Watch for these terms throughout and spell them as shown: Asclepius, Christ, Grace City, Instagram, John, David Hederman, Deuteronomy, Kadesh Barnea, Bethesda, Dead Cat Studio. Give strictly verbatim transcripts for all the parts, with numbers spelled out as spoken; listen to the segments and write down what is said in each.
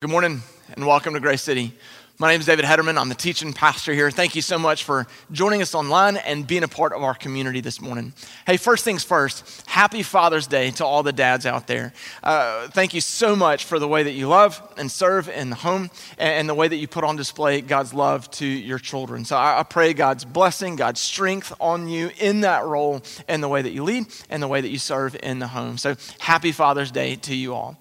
Good morning and welcome to Grace City. My name is David Hederman. I'm the teaching pastor here. Thank you so much for joining us online and being a part of our community this morning. Hey, first things first, happy Father's Day to all the dads out there. Uh, thank you so much for the way that you love and serve in the home and the way that you put on display God's love to your children. So I, I pray God's blessing, God's strength on you in that role and the way that you lead and the way that you serve in the home. So happy Father's Day to you all.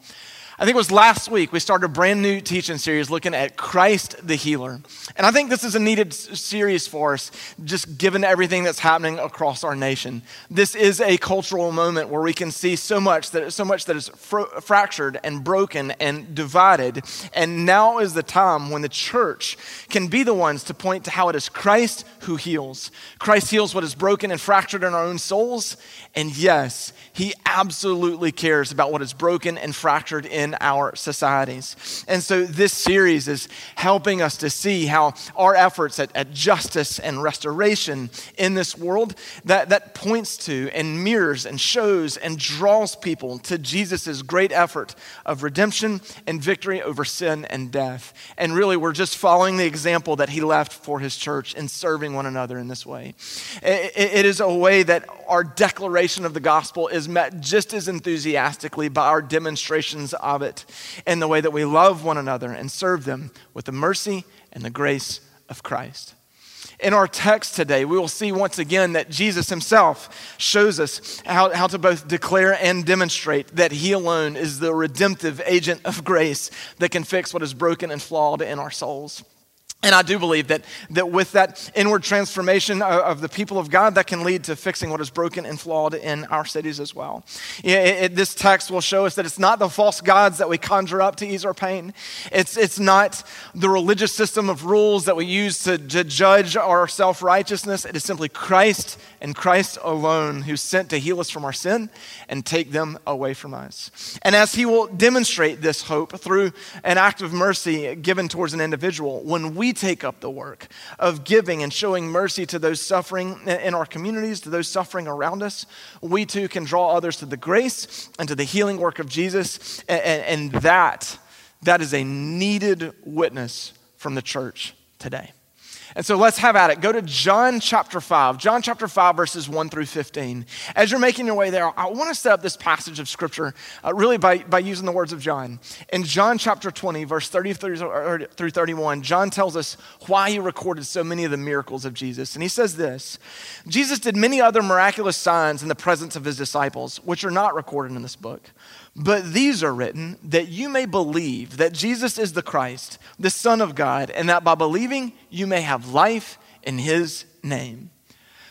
I think it was last week, we started a brand new teaching series looking at Christ the Healer. And I think this is a needed series for us, just given everything that's happening across our nation. This is a cultural moment where we can see so much that, so much that is fr- fractured and broken and divided. And now is the time when the church can be the ones to point to how it is Christ who heals. Christ heals what is broken and fractured in our own souls. And yes, he absolutely cares about what is broken and fractured in in our societies. And so this series is helping us to see how our efforts at, at justice and restoration in this world, that, that points to and mirrors and shows and draws people to Jesus's great effort of redemption and victory over sin and death. And really, we're just following the example that he left for his church in serving one another in this way. It, it is a way that our declaration of the gospel is met just as enthusiastically by our demonstrations of of it and the way that we love one another and serve them with the mercy and the grace of Christ. In our text today, we will see once again that Jesus himself shows us how, how to both declare and demonstrate that he alone is the redemptive agent of grace that can fix what is broken and flawed in our souls. And I do believe that, that with that inward transformation of, of the people of God, that can lead to fixing what is broken and flawed in our cities as well. It, it, this text will show us that it's not the false gods that we conjure up to ease our pain. It's, it's not the religious system of rules that we use to, to judge our self-righteousness. It is simply Christ and Christ alone who's sent to heal us from our sin and take them away from us. And as he will demonstrate this hope through an act of mercy given towards an individual, when we We take up the work of giving and showing mercy to those suffering in our communities, to those suffering around us, we too can draw others to the grace and to the healing work of Jesus. And that, that is a needed witness from the church today. And so let's have at it. Go to John chapter five, John chapter five, verses one through fifteen. As you're making your way there, I want to set up this passage of scripture uh, really by, by using the words of John. In John chapter twenty, verse thirty through thirty-one, John tells us why he recorded so many of the miracles of Jesus. And he says this: Jesus did many other miraculous signs in the presence of his disciples, which are not recorded in this book. But these are written that you may believe that Jesus is the Christ, the Son of God, and that by believing you may have life in his name.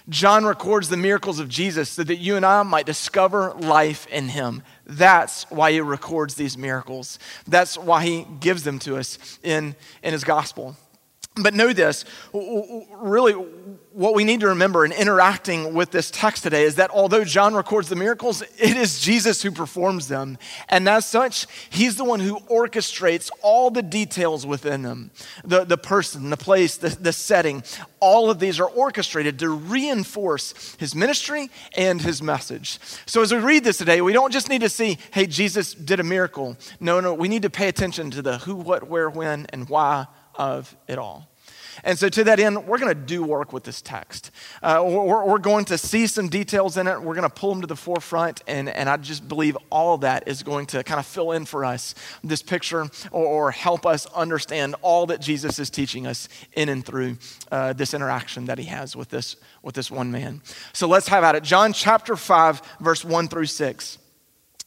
John records the miracles of Jesus so that you and I might discover life in him. That's why he records these miracles. That's why he gives them to us in, in his gospel. But know this, really what we need to remember in interacting with this text today is that although John records the miracles, it is Jesus who performs them. And as such, he's the one who orchestrates all the details within them. The, the person, the place, the, the setting, all of these are orchestrated to reinforce his ministry and his message. So as we read this today, we don't just need to see, hey, Jesus did a miracle. No, no, we need to pay attention to the who, what, where, when, and why of it all. And so to that end, we're going to do work with this text. Uh, we're, we're going to see some details in it. We're going to pull them to the forefront. And, and I just believe all of that is going to kind of fill in for us this picture or, or help us understand all that Jesus is teaching us in and through uh, this interaction that he has with this, with this one man. So let's have at it. John chapter five, verse one through six.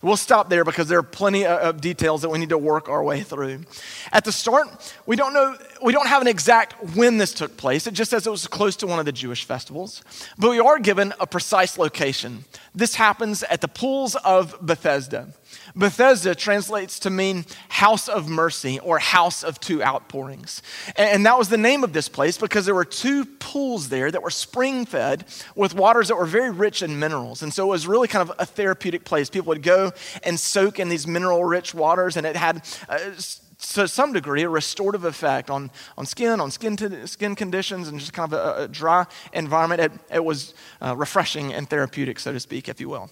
We'll stop there because there are plenty of details that we need to work our way through. At the start, we don't know, we don't have an exact when this took place. It just says it was close to one of the Jewish festivals, but we are given a precise location. This happens at the pools of Bethesda. Bethesda translates to mean house of mercy or house of two outpourings. And that was the name of this place because there were two pools there that were spring-fed with waters that were very rich in minerals. And so it was really kind of a therapeutic place. People would go and soak in these mineral-rich waters, and it had uh, to some degree a restorative effect on, on skin, on skin, t- skin conditions, and just kind of a, a dry environment. It, it was uh, refreshing and therapeutic, so to speak, if you will.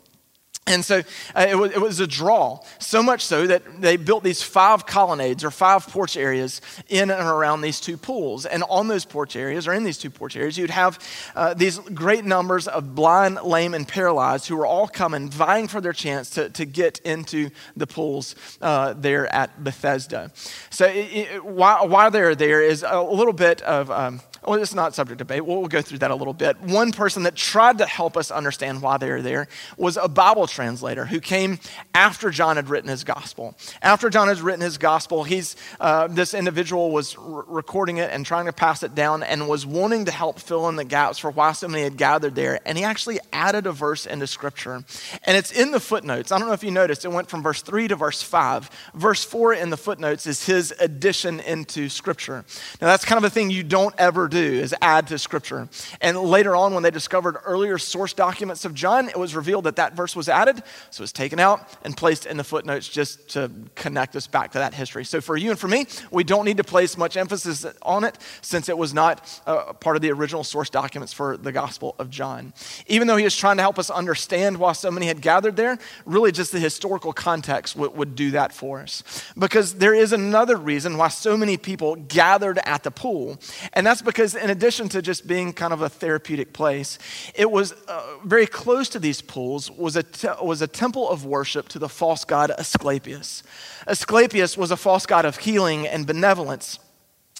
And so uh, it, was, it was a draw, so much so that they built these five colonnades or five porch areas in and around these two pools. And on those porch areas or in these two porch areas, you'd have uh, these great numbers of blind, lame, and paralyzed who were all coming, vying for their chance to, to get into the pools uh, there at Bethesda. So it, it, why, why they're there is a little bit of... Um, Well, it's not subject to debate. We'll go through that a little bit. One person that tried to help us understand why they were there was a Bible translator who came after John had written his gospel. After John had written his gospel, he's uh, this individual was re- recording it and trying to pass it down and was wanting to help fill in the gaps for why so many had gathered there. And he actually added a verse into Scripture. And it's in the footnotes. I don't know if you noticed, it went from verse three to verse five. Verse four in the footnotes is his addition into Scripture. Now, that's kind of a thing you don't ever do. Is add to Scripture. And later on, when they discovered earlier source documents of John, it was revealed that that verse was added, so it was taken out and placed in the footnotes just to connect us back to that history. So for you and for me, we don't need to place much emphasis on it since it was not uh, part of the original source documents for the Gospel of John. Even though he was trying to help us understand why so many had gathered there, really just the historical context would, would do that for us. Because there is another reason why so many people gathered at the pool, and that's because in addition to just being kind of a therapeutic place, it was uh, very close to these pools was a te- was a temple of worship to the false god Asclepius. Asclepius was a false god of healing and benevolence,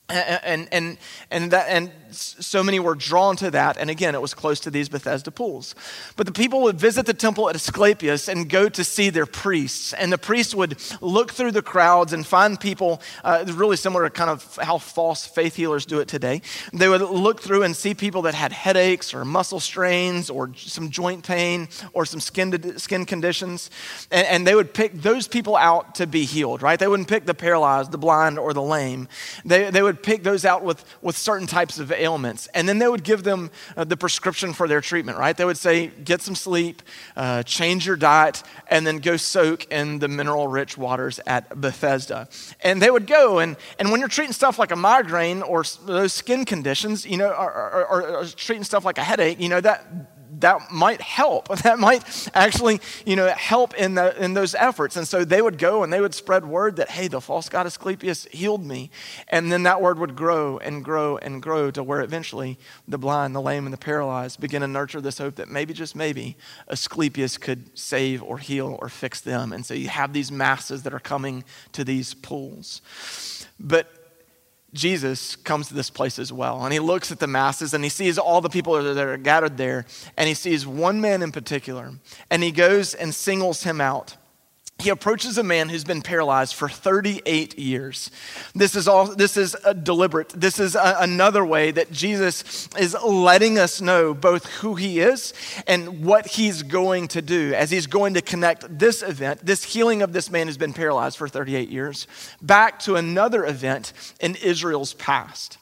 and and and that and so many were drawn to that. And again, it was close to these Bethesda pools. But the people would visit the temple at Asclepius and go to see their priests. And the priests would look through the crowds and find people, uh, really similar to kind of how false faith healers do it today. They would look through and see people that had headaches or muscle strains or some joint pain or some skin skin conditions. And, and they would pick those people out to be healed, right? They wouldn't pick the paralyzed, the blind, or the lame. They, they would pick those out with, with certain types of ailments. And then they would give them uh, the prescription for their treatment, right? They would say, get some sleep, uh, change your diet, and then go soak in the mineral-rich waters at Bethesda. And they would go, and, and when you're treating stuff like a migraine or those skin conditions, you know, or, or, or, or treating stuff like a headache, you know, that... that might help. That might actually, you know, help in the, in those efforts. And so they would go and they would spread word that, hey, the false god Asclepius healed me. And then that word would grow and grow and grow to where eventually the blind, the lame, and the paralyzed begin to nurture this hope that maybe, just maybe, Asclepius could save or heal or fix them. And so you have these masses that are coming to these pools. But Jesus comes to this place as well, and he looks at the masses, and he sees all the people that are gathered there, and he sees one man in particular, and he goes and singles him out. He approaches a man who's been paralyzed for thirty-eight years. This is all. This is a deliberate. This is a, another way that Jesus is letting us know both who he is and what he's going to do, as he's going to connect this event, this healing of this man who's been paralyzed for thirty-eight years, back to another event in Israel's past.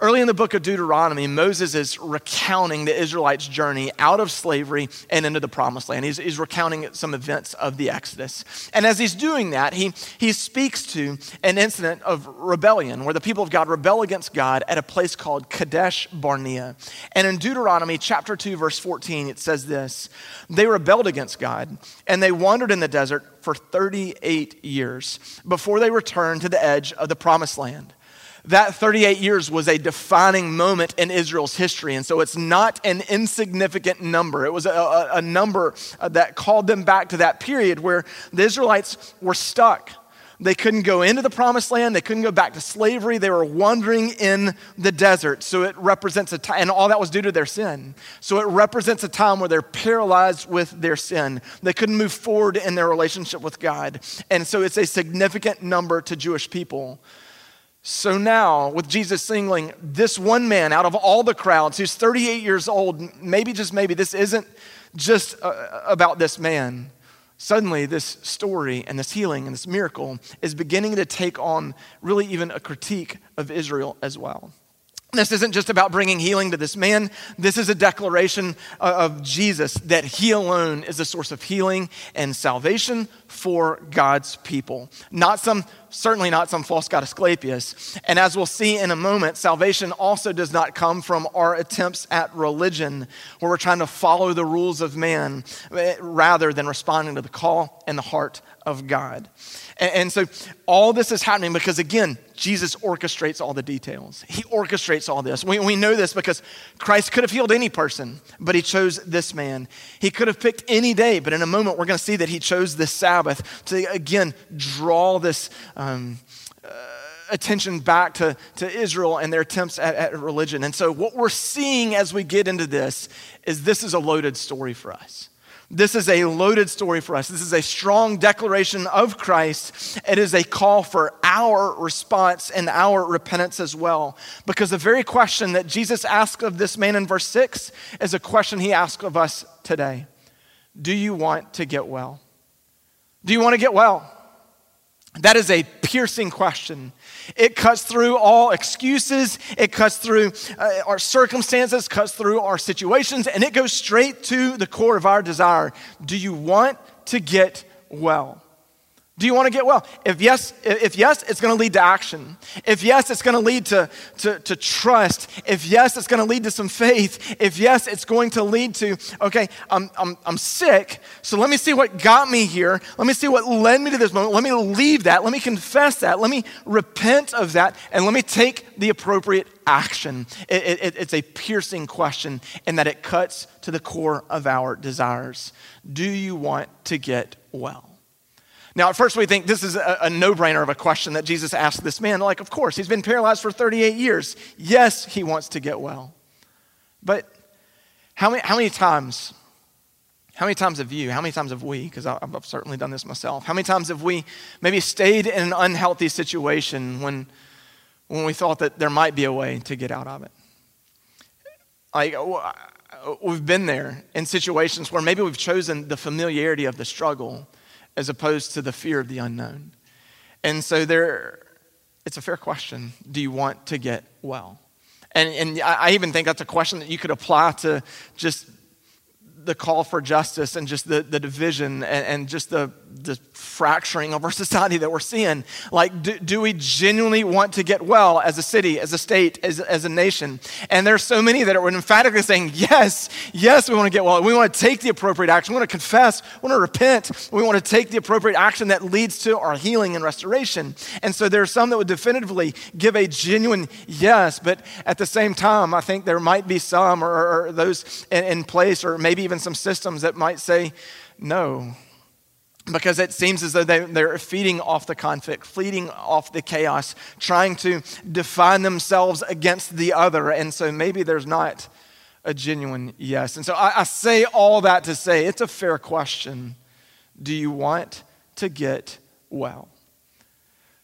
Early in the book of Deuteronomy, Moses is recounting the Israelites' journey out of slavery and into the promised land. He's, he's recounting some events of the Exodus. And as he's doing that, he, he speaks to an incident of rebellion where the people of God rebel against God at a place called Kadesh Barnea. And in Deuteronomy chapter two, verse fourteen, it says this: they rebelled against God and they wandered in the desert for thirty-eight years before they returned to the edge of the promised land. That thirty-eight years was a defining moment in Israel's history, and so it's not an insignificant number. It was a, a number that called them back to that period where the Israelites were stuck. They couldn't go into the promised land. They couldn't go back to slavery. They were wandering in the desert. So it represents a time, and all that was due to their sin. So it represents a time where they're paralyzed with their sin. They couldn't move forward in their relationship with God. And so it's a significant number to Jewish people. So now, with Jesus singling, this one man out of all the crowds who's thirty-eight years old, maybe just maybe this isn't just uh, about this man. Suddenly, this story and this healing and this miracle is beginning to take on really even a critique of Israel as well. This isn't just about bringing healing to this man. This is a declaration of Jesus that he alone is the source of healing and salvation for God's people. Not some, certainly not some false god Asclepius. And as we'll see in a moment, salvation also does not come from our attempts at religion, where we're trying to follow the rules of man rather than responding to the call and the heart of God. And, and so all this is happening because, again, Jesus orchestrates all the details. He orchestrates all this. We, we know this because Christ could have healed any person, but he chose this man. He could have picked any day, but in a moment we're going to see that he chose this Sabbath to, again, draw this um, uh, attention back to, to Israel and their attempts at, at religion. And so what we're seeing as we get into this is this is a loaded story for us. This is a loaded story for us. This is a strong declaration of Christ. It is a call for our response and our repentance as well. Because the very question that Jesus asked of this man in verse six is a question he asks of us today. Do you want to get well? Do you want to get well? That is a piercing question. It cuts through all excuses. It cuts through uh, our circumstances, cuts through our situations, and it goes straight to the core of our desire. Do you want to get well? Do you want to get well? If yes, if yes, it's going to lead to action. If yes, it's going to lead to, to, to trust. If yes, it's going to lead to some faith. If yes, it's going to lead to, okay, I'm, I'm, I'm sick, so let me see what got me here. Let me see what led me to this moment. Let me leave that. Let me confess that. Let me repent of that, and let me take the appropriate action. It, it, it's a piercing question in that it cuts to the core of our desires. Do you want to get well? Now, at first we think this is a, a no-brainer of a question that Jesus asked this man. Like, of course, he's been paralyzed for thirty-eight years. Yes, he wants to get well. But how many, how many times, how many times have you, how many times have we, because I've certainly done this myself, how many times have we maybe stayed in an unhealthy situation when, when we thought that there might be a way to get out of it? Like, we've been there in situations where maybe we've chosen the familiarity of the struggle as opposed to the fear of the unknown. And so there, it's a fair question. Do you want to get well? And and I even think that's a question that you could apply to just the call for justice and just the, the division and, and just the, the fracturing of our society that we're seeing. Like, do, do we genuinely want to get well as a city, as a state, as, as a nation? And there's so many that are emphatically saying, yes, yes, we want to get well. We want to take the appropriate action. We want to confess. We want to repent. We want to take the appropriate action that leads to our healing and restoration. And so there are some that would definitively give a genuine yes, but at the same time, I think there might be some or, or those in, in place or maybe even some systems that might say no, because it seems as though they, they're feeding off the conflict, feeding off the chaos, trying to define themselves against the other. And so maybe there's not a genuine yes. And so I, I say all that to say, it's a fair question. Do you want to get well?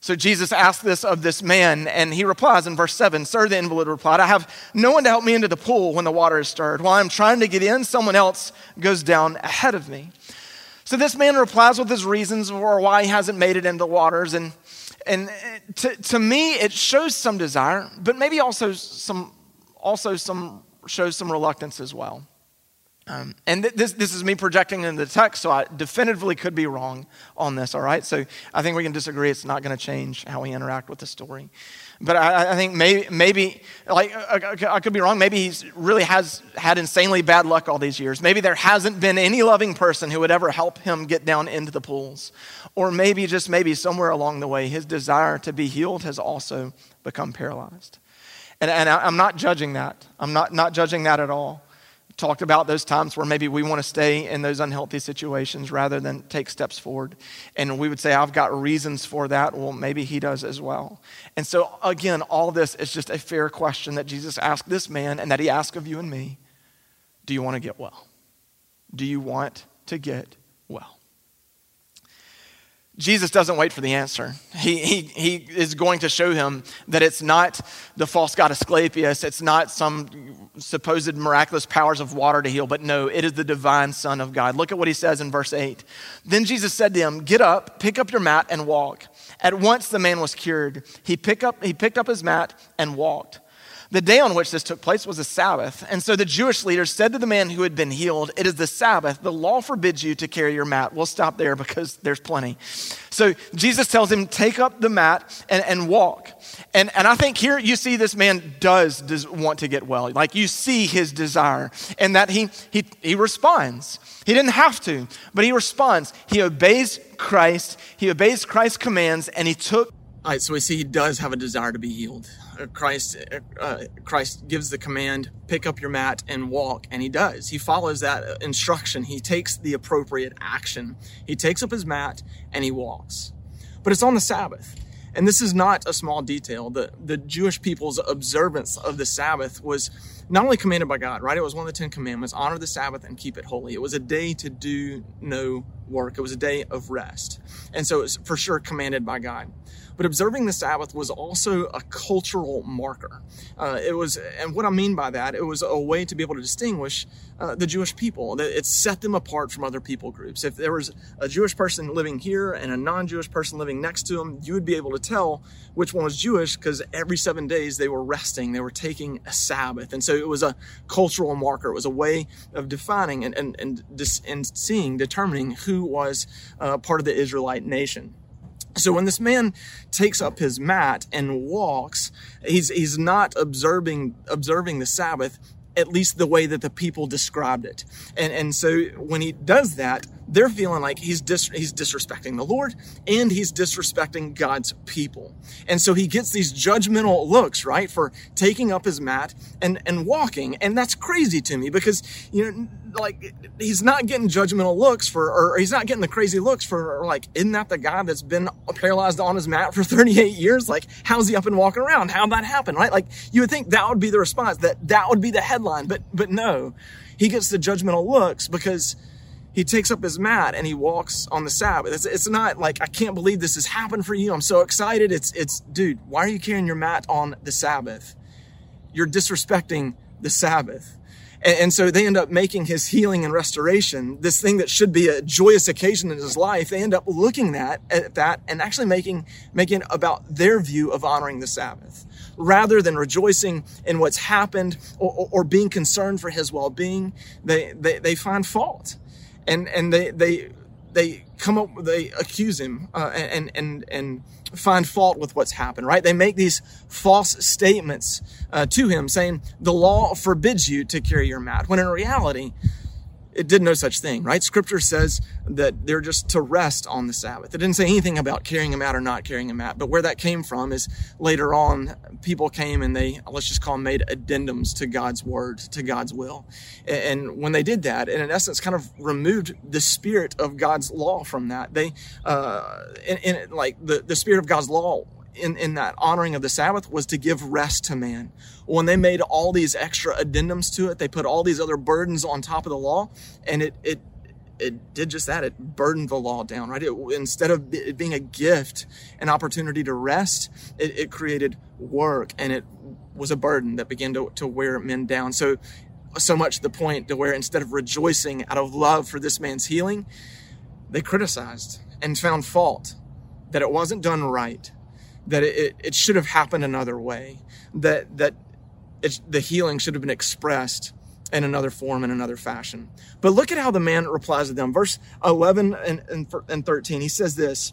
So Jesus asked this of this man, and he replies in verse seven, "Sir," the invalid replied, "I have no one to help me into the pool when the water is stirred. While I'm trying to get in, someone else goes down ahead of me." So this man replies with his reasons for why he hasn't made it into the waters. And, and to, to me, it shows some desire, but maybe also some, also some shows some reluctance as well. Um, and th- this this is me projecting into the text, so I definitively could be wrong on this, all right? So I think we can disagree. It's not going to change how we interact with the story. But I, I think maybe, maybe like I, I could be wrong. Maybe he's really has had insanely bad luck all these years. Maybe there hasn't been any loving person who would ever help him get down into the pools. Or maybe, just maybe, somewhere along the way, his desire to be healed has also become paralyzed. And, and I, I'm not judging that. I'm not, not judging that at all. talked about those times where maybe we want to stay in those unhealthy situations rather than take steps forward. And we would say, I've got reasons for that. Well, maybe he does as well. And so again, all this is just a fair question that Jesus asked this man and that he asked of you and me. Do you want to get well? Do you want to get well? Jesus doesn't wait for the answer. He, he, he is going to show him that it's not the false god Asclepius. It's not some supposed miraculous powers of water to heal, but no, it is the divine Son of God. Look at what he says in verse eight. Then Jesus said to him, get up, pick up your mat and walk. At once the man was cured. He, pick up, he picked up his mat and walked. The day on which this took place was a Sabbath. And so the Jewish leaders said to the man who had been healed, it is the Sabbath. The law forbids you to carry your mat. We'll stop there because there's plenty. So Jesus tells him, take up the mat and, and walk. And, and I think here you see this man does, does want to get well. Like you see his desire and that he, he, he responds. He didn't have to, but he responds. He obeys Christ. He obeys Christ's commands and he took. All right, so we see he does have a desire to be healed. Christ, uh, Christ gives the command, pick up your mat and walk, and he does. He follows that instruction. He takes the appropriate action. He takes up his mat and he walks. But it's on the Sabbath, and this is not a small detail. The, the Jewish people's observance of the Sabbath was not only commanded by God, right? It was one of the Ten Commandments, honor the Sabbath and keep it holy. It was a day to do no work. It was a day of rest. And so it's for sure commanded by God. But observing the Sabbath was also a cultural marker. Uh, it was, and what I mean by that, it was a way to be able to distinguish uh, the Jewish people. It set them apart from other people groups. If there was a Jewish person living here and a non-Jewish person living next to them, you would be able to tell which one was Jewish because every seven days they were resting, they were taking a Sabbath. And so it was a cultural marker. It was a way of defining and, and, and, dis, and seeing, determining who was uh, part of the Israelite nation. So when this man takes up his mat and walks, he's he's not observing observing the Sabbath, at least the way that the people described it. And and so when he does that, they're feeling like he's dis, he's disrespecting the Lord and he's disrespecting God's people. And so he gets these judgmental looks, right, for taking up his mat and and walking. And that's crazy to me because, you know, like he's not getting judgmental looks for, or he's not getting the crazy looks for, like, isn't that the guy that's been paralyzed on his mat for thirty-eight years? Like, how's he up and walking around? How'd that happen, right? Like, you would think that would be the response, that that would be the headline, but, but no, he gets the judgmental looks because he takes up his mat and he walks on the Sabbath. It's, it's not like, I can't believe this has happened for you. I'm so excited. It's, it's, dude, why are you carrying your mat on the Sabbath? You're disrespecting the Sabbath. And so they end up making his healing and restoration, this thing that should be a joyous occasion in his life, they end up looking at that and actually making, making it about their view of honoring the Sabbath, rather than rejoicing in what's happened or, or being concerned for his well-being. They, they, they find fault and, and they, they, they come up, they accuse him uh, and, and, and find fault with what's happened, right? They make these false statements uh, to him saying, the law forbids you to carry your mat. When in reality, it did no such thing, right? Scripture says that they're just to rest on the Sabbath. It didn't say anything about carrying a mat or not carrying a mat, but where that came from is later on, people came and they, let's just call them, made addendums to God's word, to God's will. And when they did that, and in essence, kind of removed the spirit of God's law from that. They, uh, in, in like the, the spirit of God's law in, in that honoring of the Sabbath was to give rest to man. When they made all these extra addendums to it, they put all these other burdens on top of the law, and it it it did just that. It burdened the law down, right? It, instead of it being a gift, an opportunity to rest, it, it created work, and it was a burden that began to, to wear men down. So, so much the point to where instead of rejoicing out of love for this man's healing, they criticized and found fault that it wasn't done right, that it, it should have happened another way, that that it's, the healing should have been expressed in another form, in another fashion. But look at how the man replies to them. Verse eleven and, and, and thirteen, he says this,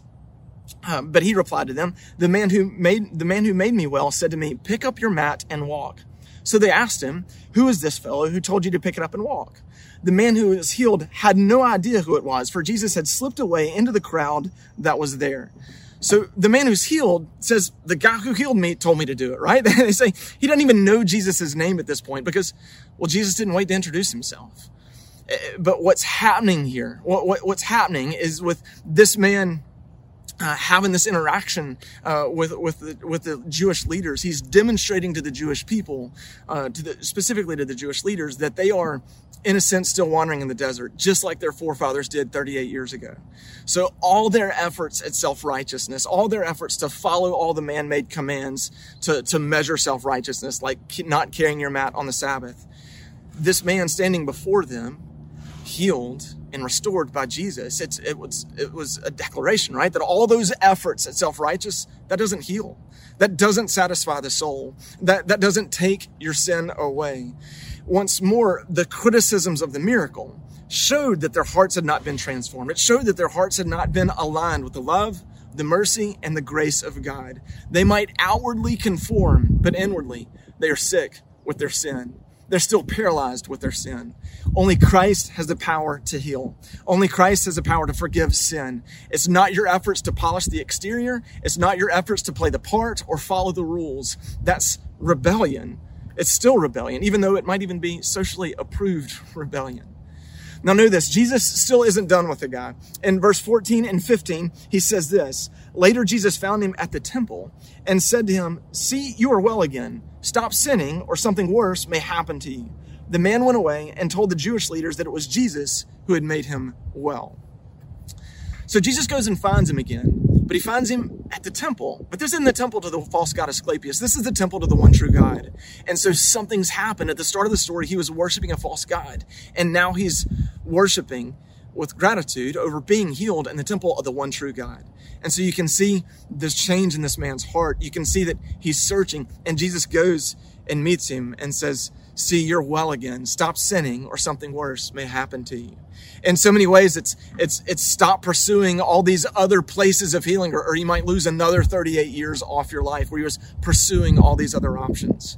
uh, but he replied to them, the man who made the man who made me well said to me, pick up your mat and walk. So they asked him, who is this fellow who told you to pick it up and walk? The man who was healed had no idea who it was, for Jesus had slipped away into the crowd that was there. So the man who's healed says, the guy who healed me told me to do it, right? They say he doesn't even know Jesus' name at this point because, well, Jesus didn't wait to introduce himself. But what's happening here, what, what what's happening is with this man uh, having this interaction uh, with, with, the, with the Jewish leaders, he's demonstrating to the Jewish people, uh, to the, specifically to the Jewish leaders, that they are, in a sense, still wandering in the desert, just like their forefathers did thirty-eight years ago. So all their efforts at self-righteousness, all their efforts to follow all the man-made commands to, to measure self-righteousness, like not carrying your mat on the Sabbath, this man standing before them, healed and restored by Jesus, it's, it was it was a declaration, right? That all those efforts at self-righteous, that doesn't heal. That doesn't satisfy the soul. That, that doesn't take your sin away. Once more, the criticisms of the miracle showed that their hearts had not been transformed. It showed that their hearts had not been aligned with the love, the mercy, and the grace of God. They might outwardly conform, but inwardly, they are sick with their sin. They're still paralyzed with their sin. Only Christ has the power to heal. Only Christ has the power to forgive sin. It's not your efforts to polish the exterior. It's not your efforts to play the part or follow the rules. That's rebellion. It's still rebellion, even though it might even be socially approved rebellion. Now know this, Jesus still isn't done with the guy. In verse fourteen and fifteen, he says this, later Jesus found him at the temple and said to him, see, you are well again. Stop sinning or something worse may happen to you. The man went away and told the Jewish leaders that it was Jesus who had made him well. So Jesus goes and finds him again, but he finds him at the temple. But this isn't the temple to the false god Asclepius. This is the temple to the one true God. And so something's happened. At the start of the story, he was worshiping a false god, and now he's worshiping with gratitude over being healed in the temple of the one true God. And so you can see this change in this man's heart. You can see that he's searching, and Jesus goes and meets him and says, see, you're well again. Stop sinning or something worse may happen to you. In so many ways, it's it's it's stop pursuing all these other places of healing, or, or you might lose another thirty-eight years off your life where you're pursuing all these other options.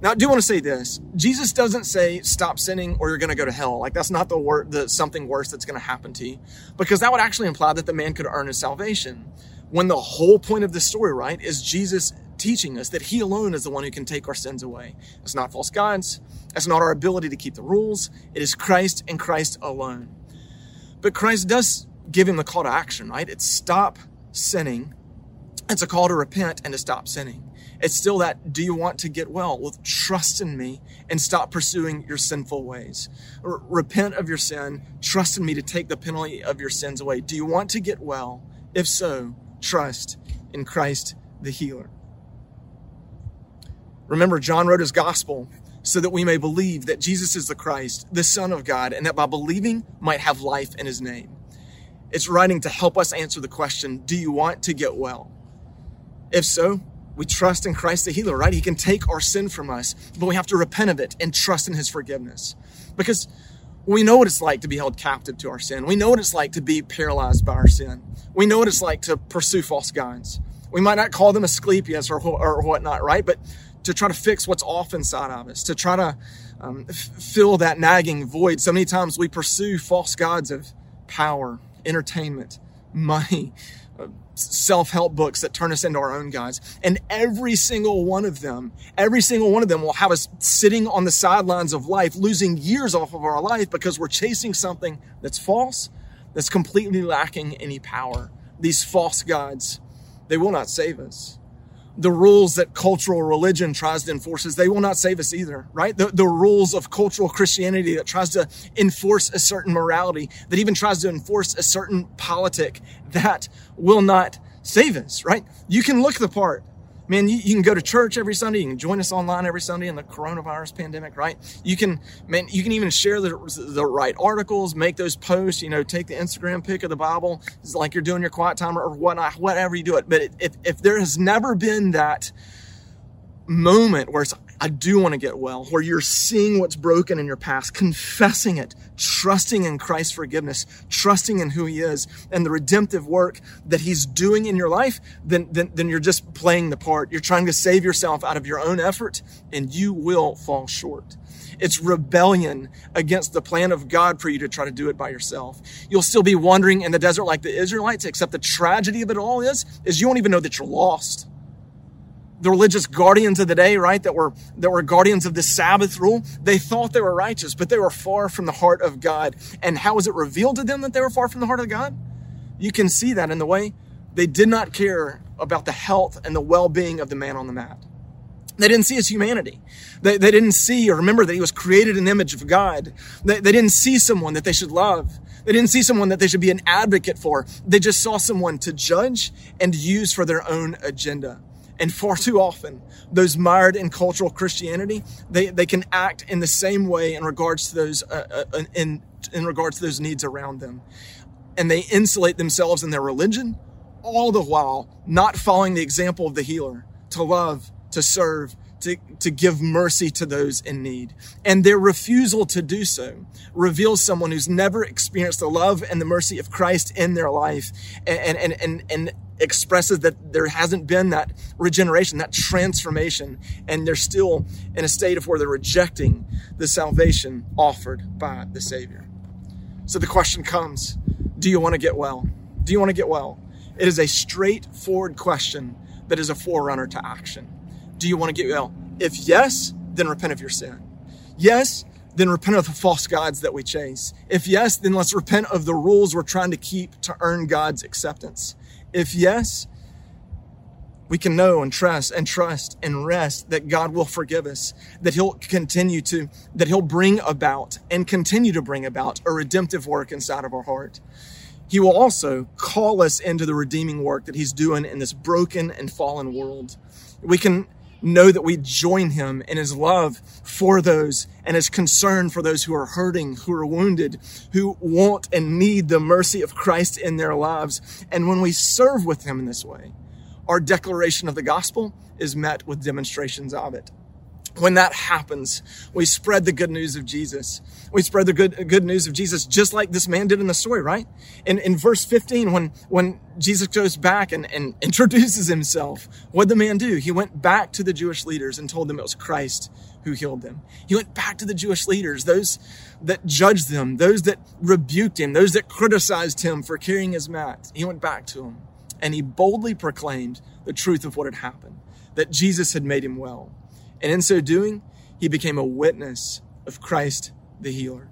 Now, I do want to say this. Jesus doesn't say stop sinning or you're going to go to hell. Like, that's not the word, the something worse that's going to happen to you, because that would actually imply that the man could earn his salvation, when the whole point of this story, right, is Jesus teaching us that he alone is the one who can take our sins away. It's not false gods. It's not our ability to keep the rules. It is Christ and Christ alone. But Christ does give him the call to action, right? It's stop sinning. It's a call to repent and to stop sinning. It's still that, do you want to get well? Well, trust in me and stop pursuing your sinful ways. R- repent of your sin. Trust in me to take the penalty of your sins away. Do you want to get well? If so, trust in Christ the healer. Remember, John wrote his gospel so that we may believe that Jesus is the Christ, the Son of God, and that by believing might have life in his name. It's writing to help us answer the question, do you want to get well? If so, we trust in Christ the healer, right? He can take our sin from us, but we have to repent of it and trust in his forgiveness. Because we know what it's like to be held captive to our sin. We know what it's like to be paralyzed by our sin. We know what it's like to pursue false gods. We might not call them Asclepius or, or whatnot, right? But to try to fix what's off inside of us, to try to um, f- fill that nagging void. So many times we pursue false gods of power, entertainment, money, uh, self-help books that turn us into our own gods. And every single one of them, every single one of them will have us sitting on the sidelines of life, losing years off of our life because we're chasing something that's false, that's completely lacking any power. These false gods, they will not save us. The rules that cultural religion tries to enforce us, they will not save us either, right? The, the rules of cultural Christianity that tries to enforce a certain morality, that even tries to enforce a certain politic, that will not save us, right? You can look the part. Man, you, you can go to church every Sunday. You can join us online every Sunday in the coronavirus pandemic, right? You can, man, you can even share the, the right articles, make those posts, you know, take the Instagram pic of the Bible. It's like you're doing your quiet time or whatnot, whatever you do it. But if, if there has never been that moment where it's I do want to get well, where you're seeing what's broken in your past, confessing it, trusting in Christ's forgiveness, trusting in who he is and the redemptive work that he's doing in your life, then, then, then you're just playing the part. You're trying to save yourself out of your own effort, and you will fall short. It's rebellion against the plan of God for you to try to do it by yourself. You'll still be wandering in the desert like the Israelites, except the tragedy of it all is, is you won't even know that you're lost. The religious guardians of the day, right, that were that were guardians of the Sabbath rule, they thought they were righteous, but they were far from the heart of God. And how was it revealed to them that they were far from the heart of God? You can see that in the way they did not care about the health and the well-being of the man on the mat. They didn't see his humanity. They, they didn't see or remember that he was created in the image of God. They, they didn't see someone that they should love. They didn't see someone that they should be an advocate for. They just saw someone to judge and use for their own agenda. And far too often, those mired in cultural Christianity, they, they can act in the same way in regards to those uh, uh, in in regards to those needs around them, and they insulate themselves in their religion, all the while not following the example of the healer to love, to serve, to to give mercy to those in need. And their refusal to do so reveals someone who's never experienced the love and the mercy of Christ in their life, and and and and. and expresses that there hasn't been that regeneration, that transformation, and they're still in a state of where they're rejecting the salvation offered by the Savior. So the question comes, do you want to get well? Do you want to get well? It is a straightforward question that is a forerunner to action. Do you want to get well? If yes, then repent of your sin. Yes, then repent of the false gods that we chase. If yes, then let's repent of the rules we're trying to keep to earn God's acceptance. If yes, we can know and trust and trust and rest that God will forgive us, that he'll continue to, that he'll bring about and continue to bring about a redemptive work inside of our heart. He will also call us into the redeeming work that he's doing in this broken and fallen world. We can know that we join him in his love for those and his concern for those who are hurting, who are wounded, who want and need the mercy of Christ in their lives. And when we serve with him in this way, our declaration of the gospel is met with demonstrations of it. When that happens, we spread the good news of Jesus. We spread the good good news of Jesus just like this man did in the story, right? In, in verse fifteen, when, when Jesus goes back and, and introduces himself, what did the man do? He went back to the Jewish leaders and told them it was Christ who healed them. He went back to the Jewish leaders, those that judged them, those that rebuked him, those that criticized him for carrying his mat. He went back to them and he boldly proclaimed the truth of what had happened, that Jesus had made him well. And in so doing, he became a witness of Christ the healer.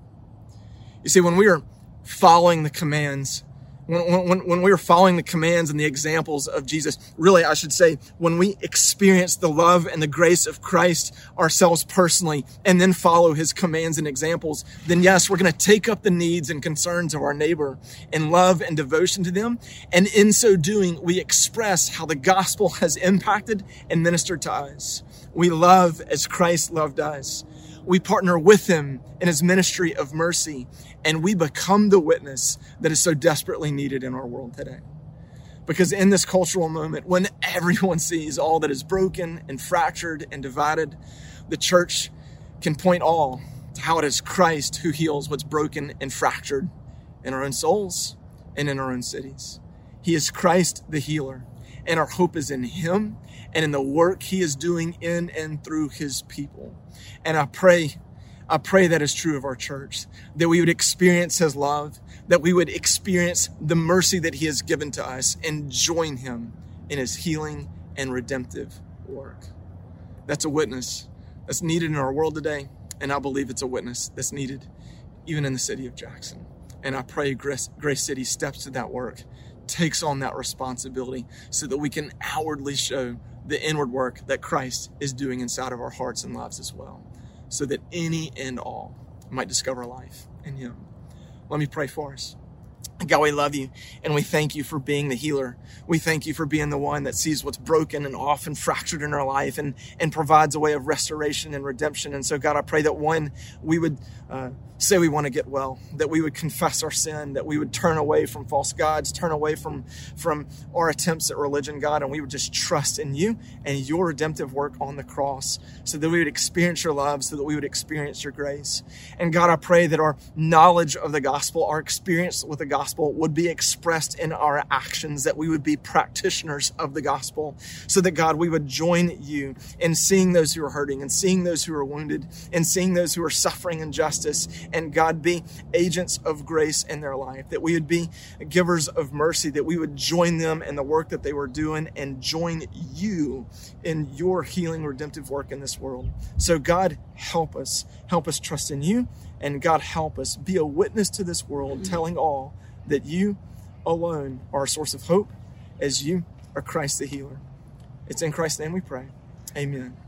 You see, when we are following the commands, when, when, when we are following the commands and the examples of Jesus, really, I should say, when we experience the love and the grace of Christ ourselves personally, and then follow his commands and examples, then yes, we're going to take up the needs and concerns of our neighbor in love and devotion to them. And in so doing, we express how the gospel has impacted and ministered to us. We love as Christ loved us. We partner with him in his ministry of mercy, and we become the witness that is so desperately needed in our world today. Because in this cultural moment, when everyone sees all that is broken and fractured and divided, the church can point all to how it is Christ who heals what's broken and fractured in our own souls and in our own cities. He is Christ the healer, and our hope is in him and in the work he is doing in and through his people. And I pray, I pray that is true of our church, that we would experience his love, that we would experience the mercy that he has given to us and join him in his healing and redemptive work. That's a witness that's needed in our world today. And I believe it's a witness that's needed even in the city of Jackson. And I pray Grace, Grace City steps to that work, takes on that responsibility so that we can outwardly show the inward work that Christ is doing inside of our hearts and lives as well, so that any and all might discover life in him. Let me pray for us. God, we love you and we thank you for being the healer. We thank you for being the one that sees what's broken and often fractured in our life and, and provides a way of restoration and redemption. And so, God, I pray that one, we would uh, say we want to get well, that we would confess our sin, that we would turn away from false gods, turn away from, from our attempts at religion, God, and we would just trust in you and your redemptive work on the cross so that we would experience your love, so that we would experience your grace. And God, I pray that our knowledge of the gospel, our experience with the gospel, would be expressed in our actions, that we would be practitioners of the gospel, so that God, we would join you in seeing those who are hurting and seeing those who are wounded and seeing those who are suffering injustice, and God, be agents of grace in their life, that we would be givers of mercy, that we would join them in the work that they were doing and join you in your healing, redemptive work in this world. So God, help us, help us trust in you, and God, help us be a witness to this world, telling all that you alone are a source of hope, as you are Christ the healer. It's in Christ's name we pray. Amen.